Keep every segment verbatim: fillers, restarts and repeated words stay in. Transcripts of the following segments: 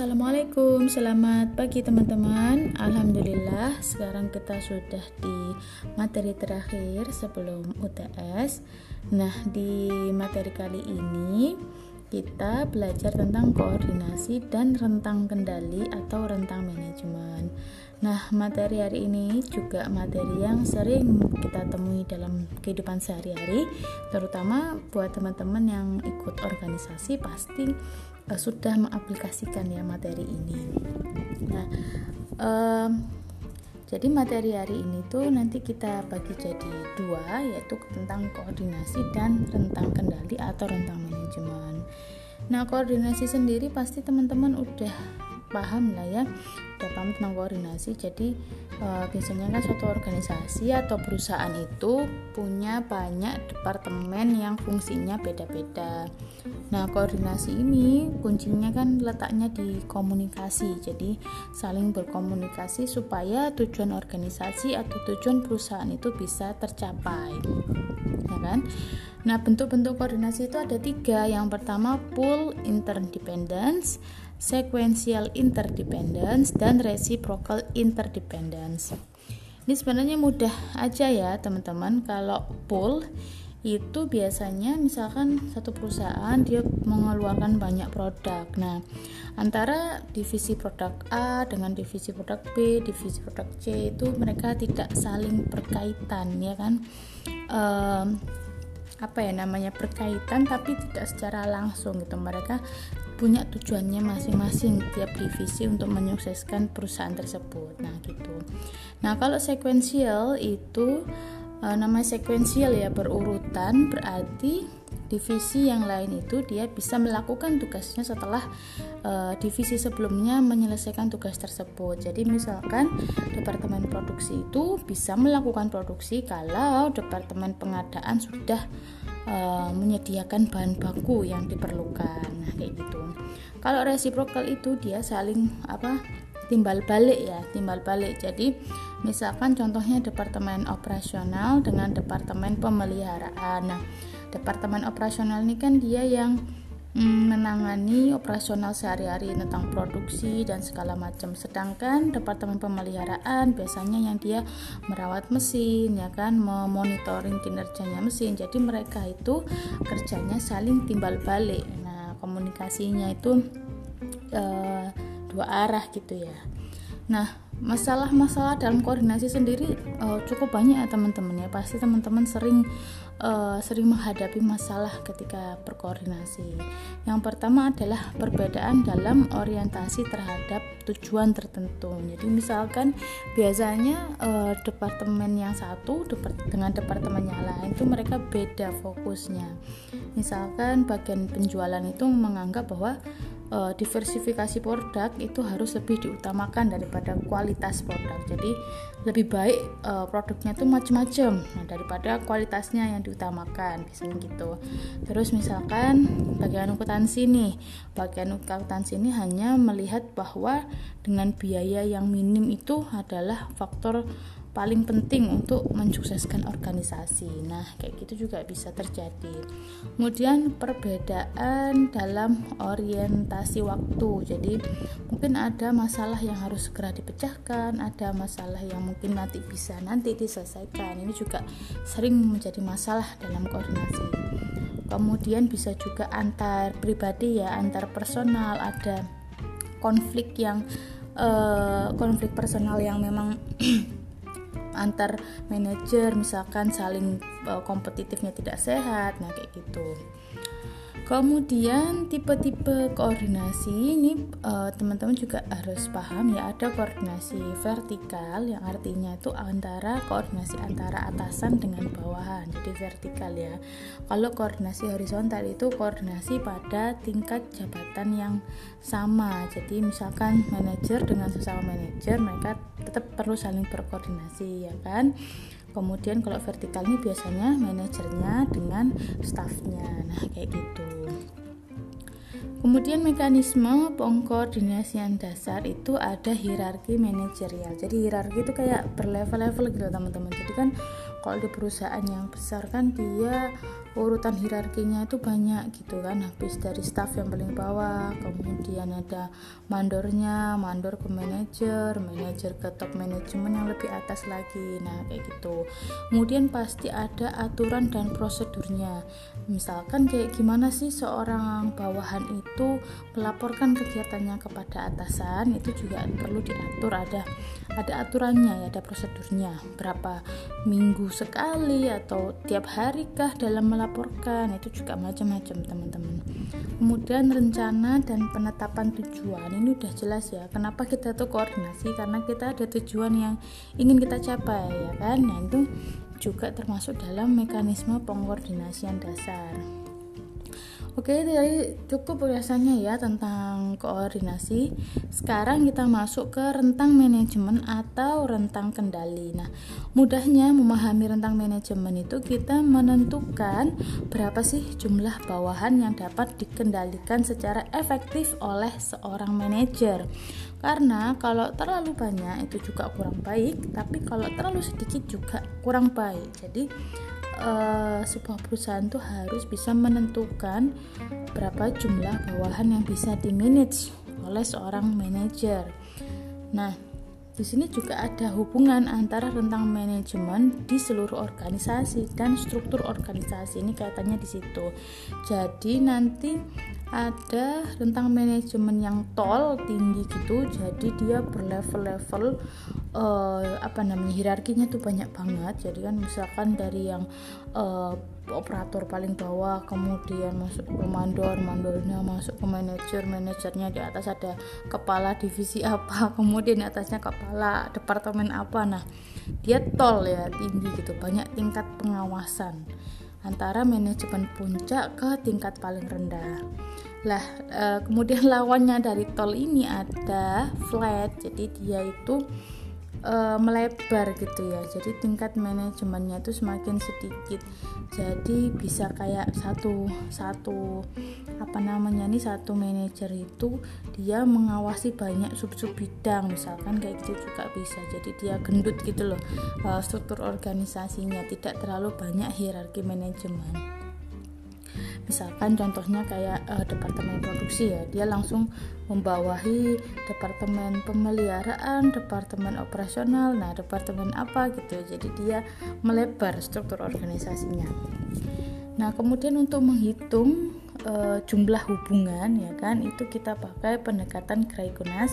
Assalamualaikum, selamat pagi teman-teman. Alhamdulillah, sekarang kita sudah di materi terakhir sebelum U T S. Nah, di materi kali ini kita belajar tentang koordinasi dan rentang kendali atau rentang manajemen. Nah, materi hari ini juga materi yang sering kita temui dalam kehidupan sehari-hari, terutama buat teman-teman yang ikut organisasi pasti uh, sudah mengaplikasikan ya materi ini. Nah, um, jadi materi hari ini tuh nanti kita bagi jadi dua, yaitu tentang koordinasi dan rentang kendali atau rentang manajemen. Nah, koordinasi sendiri pasti teman-teman udah paham lah ya. Udah paham tentang koordinasi. Jadi uh, biasanya kan suatu organisasi atau perusahaan itu punya banyak departemen yang fungsinya beda-beda. Nah, koordinasi ini kuncinya kan letaknya di komunikasi. Jadi saling berkomunikasi supaya tujuan organisasi atau tujuan perusahaan itu bisa tercapai, ya kan? Nah, bentuk-bentuk koordinasi itu ada tiga. Yang pertama pull interdependence, sequential interdependence, dan reciprocal interdependence. Ini sebenarnya mudah aja ya teman-teman. Kalau pull itu biasanya misalkan satu perusahaan dia mengeluarkan banyak produk. Nah, antara divisi produk A dengan divisi produk B, divisi produk C itu mereka tidak saling berkaitan, ya kan? Um, apa ya namanya berkaitan tapi tidak secara langsung gitu. Mereka punya tujuannya masing-masing tiap divisi untuk menyukseskan perusahaan tersebut. Nah, gitu. Nah, kalau sequential itu e, namanya sequential ya, berurutan, berarti divisi yang lain itu dia bisa melakukan tugasnya setelah e, divisi sebelumnya menyelesaikan tugas tersebut. Jadi misalkan departemen produksi itu bisa melakukan produksi kalau departemen pengadaan sudah e, menyediakan bahan baku yang diperlukan. Nah, kayak gitu. Kalau reciprocal itu dia saling apa timbal balik ya timbal balik. Jadi misalkan contohnya departemen operasional dengan departemen pemeliharaan. Nah, departemen operasional ini kan dia yang menangani operasional sehari-hari tentang produksi dan segala macam. Sedangkan departemen pemeliharaan biasanya yang dia merawat mesin, ya kan, memonitoring kinerjanya mesin. Jadi mereka itu kerjanya saling timbal balik. Nah, komunikasinya itu e, dua arah gitu ya. Nah, masalah-masalah dalam koordinasi sendiri e, cukup banyak ya teman-teman ya. Pasti teman-teman sering Uh, sering menghadapi masalah ketika berkoordinasi. Yang pertama adalah perbedaan dalam orientasi terhadap tujuan tertentu. Jadi misalkan biasanya uh, departemen yang satu depart- dengan departemen yang lain itu mereka beda fokusnya. Misalkan bagian penjualan itu menganggap bahwa uh, diversifikasi produk itu harus lebih diutamakan daripada kualitas produk. Jadi lebih baik uh, produknya itu macam-macam, nah, daripada kualitasnya yang utamakan, misalnya gitu. Terus misalkan bagian akuntansi nih, bagian akuntansi ini hanya melihat bahwa dengan biaya yang minim itu adalah faktor paling penting untuk mensukseskan organisasi. Nah, kayak gitu juga bisa terjadi. Kemudian perbedaan dalam orientasi waktu. Jadi mungkin ada masalah yang harus segera dipecahkan, ada masalah yang mungkin nanti bisa nanti diselesaikan. Ini juga sering menjadi masalah dalam koordinasi. Kemudian bisa juga antar pribadi ya, antar personal. Ada konflik yang eh, konflik personal yang memang antar manajer, misalkan saling uh, kompetitifnya tidak sehat, nah kayak gitu. Kemudian tipe-tipe koordinasi ini uh, teman-teman juga harus paham ya. Ada koordinasi vertikal yang artinya itu antara koordinasi antara atasan dengan bawahan, jadi vertikal ya. Kalau koordinasi horizontal itu koordinasi pada tingkat jabatan yang sama. Jadi misalkan manajer dengan sesama manajer mereka tetap perlu saling berkoordinasi, ya kan. Kemudian kalau vertikal ini biasanya manajernya dengan staffnya, nah kayak gitu. Kemudian mekanisme pengkoordinasian dasar itu ada hierarki manajerial. Jadi hierarki itu kayak berlevel-level gitu teman-teman. Jadi kan kalau di perusahaan yang besar kan dia urutan hierarkinya itu banyak gitu kan, habis dari staff yang paling bawah, kemudian ada mandornya, mandor ke manajer, manajer ke top manajemen yang lebih atas lagi. Nah kayak gitu. Kemudian pasti ada aturan dan prosedurnya. Misalkan kayak gimana sih seorang bawahan itu melaporkan kegiatannya kepada atasan, itu juga perlu diatur, ada ada aturannya, ada prosedurnya. Berapa minggu sekali atau tiap hari kah dalam melaporkan, itu juga macam-macam teman-teman. Kemudian rencana dan penetapan tujuan, ini udah jelas ya kenapa kita tuh koordinasi, karena kita ada tujuan yang ingin kita capai ya kan. Nah itu juga termasuk dalam mekanisme pengkoordinasian dasar. Oke, jadi cukup biasanya ya tentang koordinasi. Sekarang kita masuk ke rentang manajemen atau rentang kendali. Nah, mudahnya memahami rentang manajemen itu kita menentukan berapa sih jumlah bawahan yang dapat dikendalikan secara efektif oleh seorang manajer. Karena kalau terlalu banyak itu juga kurang baik, tapi kalau terlalu sedikit juga kurang baik. Jadi Uh, sebuah perusahaan tuh harus bisa menentukan berapa jumlah bawahan yang bisa dimanage oleh seorang manajer. Nah, di sini juga ada hubungan antara rentang manajemen di seluruh organisasi dan struktur organisasi, ini kaitannya di situ. Jadi nanti ada rentang manajemen yang tall tinggi gitu, jadi dia berlevel-level, uh, apa namanya hierarkinya tuh banyak banget. Jadi kan misalkan dari yang uh, operator paling bawah, kemudian masuk ke mandor, mandornya masuk ke manajer, manajernya di atas ada kepala divisi apa, kemudian atasnya kepala departemen apa. Nah dia tol ya, tinggi gitu, banyak tingkat pengawasan antara manajemen puncak ke tingkat paling rendah lah. E, kemudian lawannya dari tol ini ada flat, jadi dia itu Uh, melebar gitu ya, jadi tingkat manajemennya itu semakin sedikit, jadi bisa kayak satu satu apa namanya nih satu manajer itu dia mengawasi banyak sub-sub bidang, misalkan kayak gitu juga bisa, jadi dia gendut gitu loh uh, struktur organisasinya, tidak terlalu banyak hierarki manajemen. Misalkan contohnya kayak uh, departemen produksi ya, dia langsung membawahi departemen pemeliharaan, departemen operasional, nah departemen apa gitu, jadi dia melebar struktur organisasinya. Nah kemudian untuk menghitung E, jumlah hubungan ya kan, itu kita pakai pendekatan Krajkunas,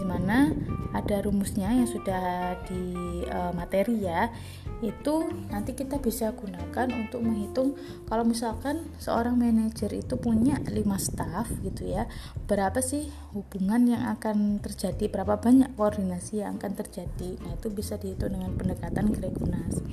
di mana ada rumusnya yang sudah di e, materi ya. Itu nanti kita bisa gunakan untuk menghitung kalau misalkan seorang manajer itu punya lima staff gitu ya, berapa sih hubungan yang akan terjadi, berapa banyak koordinasi yang akan terjadi. Nah itu bisa dihitung dengan pendekatan Krajkunas.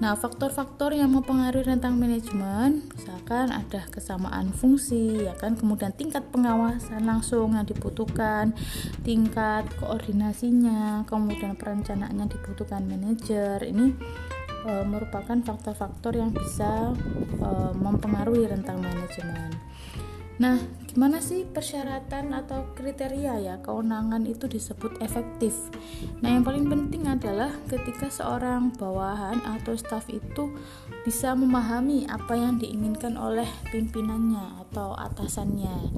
Nah, faktor-faktor yang mempengaruhi rentang manajemen, misalkan ada kesamaan fungsi, ya kan, kemudian tingkat pengawasan langsung yang dibutuhkan, tingkat koordinasinya, kemudian perencanaannya dibutuhkan manajer. Ini e, merupakan faktor-faktor yang bisa e, mempengaruhi rentang manajemen. Nah, gimana sih persyaratan atau kriteria ya kewenangan itu disebut efektif? Nah, yang paling penting adalah ketika seorang bawahan atau staf itu bisa memahami apa yang diinginkan oleh pimpinannya atau atasannya.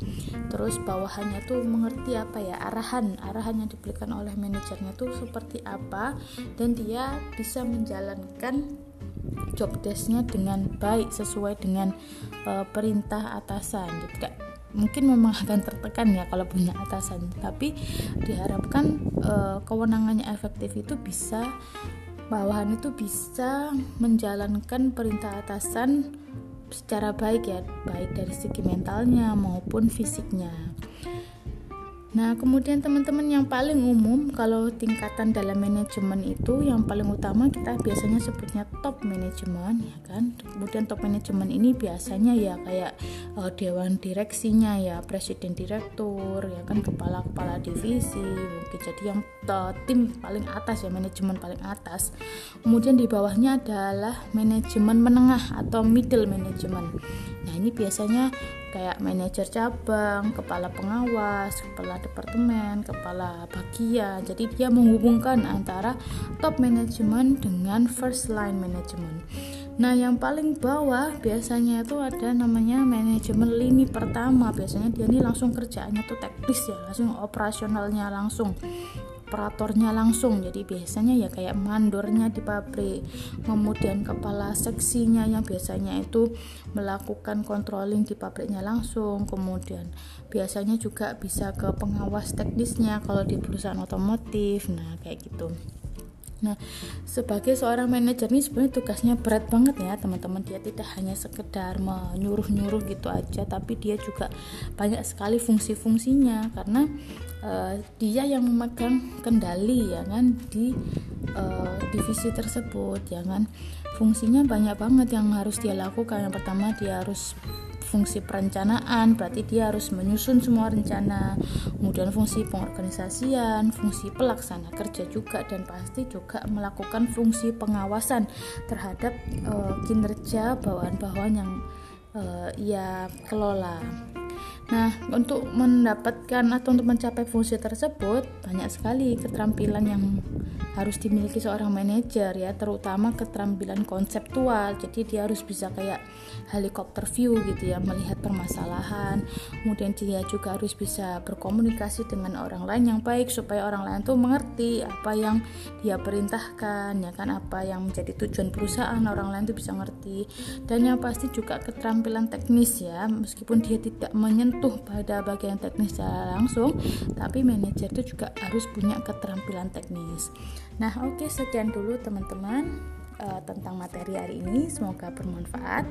Terus bawahannya tuh mengerti apa ya arahan, arahan yang diberikan oleh manajernya tuh seperti apa, dan dia bisa menjalankan job desk-nya dengan baik sesuai dengan uh, perintah atasan. Tidak mungkin memang akan tertekan ya kalau punya atasan, tapi diharapkan uh, kewenangannya efektif itu bisa, bawahan itu bisa menjalankan perintah atasan secara baik ya, baik dari segi mentalnya maupun fisiknya. Nah kemudian teman-teman, yang paling umum kalau tingkatan dalam manajemen itu yang paling utama kita biasanya sebutnya top manajemen ya kan. Kemudian top manajemen ini biasanya ya kayak uh, dewan direksinya ya, presiden direktur ya kan, kepala-kepala divisi mungkin, jadi yang uh, tim paling atas ya, manajemen paling atas. Kemudian di bawahnya adalah manajemen menengah atau middle management. Nah ini biasanya kayak manajer cabang, kepala pengawas, kepala departemen, kepala bagian. Jadi dia menghubungkan antara top manajemen dengan first line manajemen. Nah, yang paling bawah biasanya itu ada namanya manajemen lini pertama. Biasanya dia ini langsung kerjaannya tuh teknis ya, langsung operasionalnya langsung, operatornya langsung. Jadi biasanya ya kayak mandornya di pabrik, kemudian kepala seksinya yang biasanya itu melakukan controlling di pabriknya langsung, kemudian biasanya juga bisa ke pengawas teknisnya kalau di perusahaan otomotif. Nah, kayak gitu. Nah, sebagai seorang manajer ini sebenarnya tugasnya berat banget ya teman-teman. Dia tidak hanya sekedar menyuruh-nyuruh gitu aja, tapi dia juga banyak sekali fungsi-fungsinya, karena uh, dia yang memegang kendali ya kan di uh, divisi tersebut ya kan. Fungsinya banyak banget yang harus dia lakukan. Yang pertama, dia harus fungsi perencanaan, berarti dia harus menyusun semua rencana. Kemudian fungsi pengorganisasian, fungsi pelaksana kerja juga, dan pasti juga melakukan fungsi pengawasan terhadap e, kinerja bawahan-bawahan yang e, ia kelola. Nah, untuk mendapatkan atau untuk mencapai fungsi tersebut banyak sekali keterampilan yang harus dimiliki seorang manajer ya, terutama keterampilan konseptual. Jadi dia harus bisa kayak helikopter view gitu ya, melihat permasalahan. Kemudian dia juga harus bisa berkomunikasi dengan orang lain yang baik supaya orang lain tuh mengerti apa yang dia perintahkan ya kan, apa yang menjadi tujuan perusahaan, orang lain tuh bisa ngerti. Dan yang pasti juga keterampilan teknis ya, meskipun dia tidak menyentuh pada bagian teknis secara langsung, tapi manajer itu juga harus punya keterampilan teknis. Nah, oke, sekian dulu teman-teman uh, tentang materi hari ini. Semoga bermanfaat.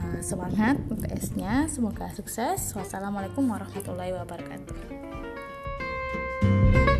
Uh, semangat untuk S-nya, semoga sukses. Wassalamualaikum warahmatullahi wabarakatuh.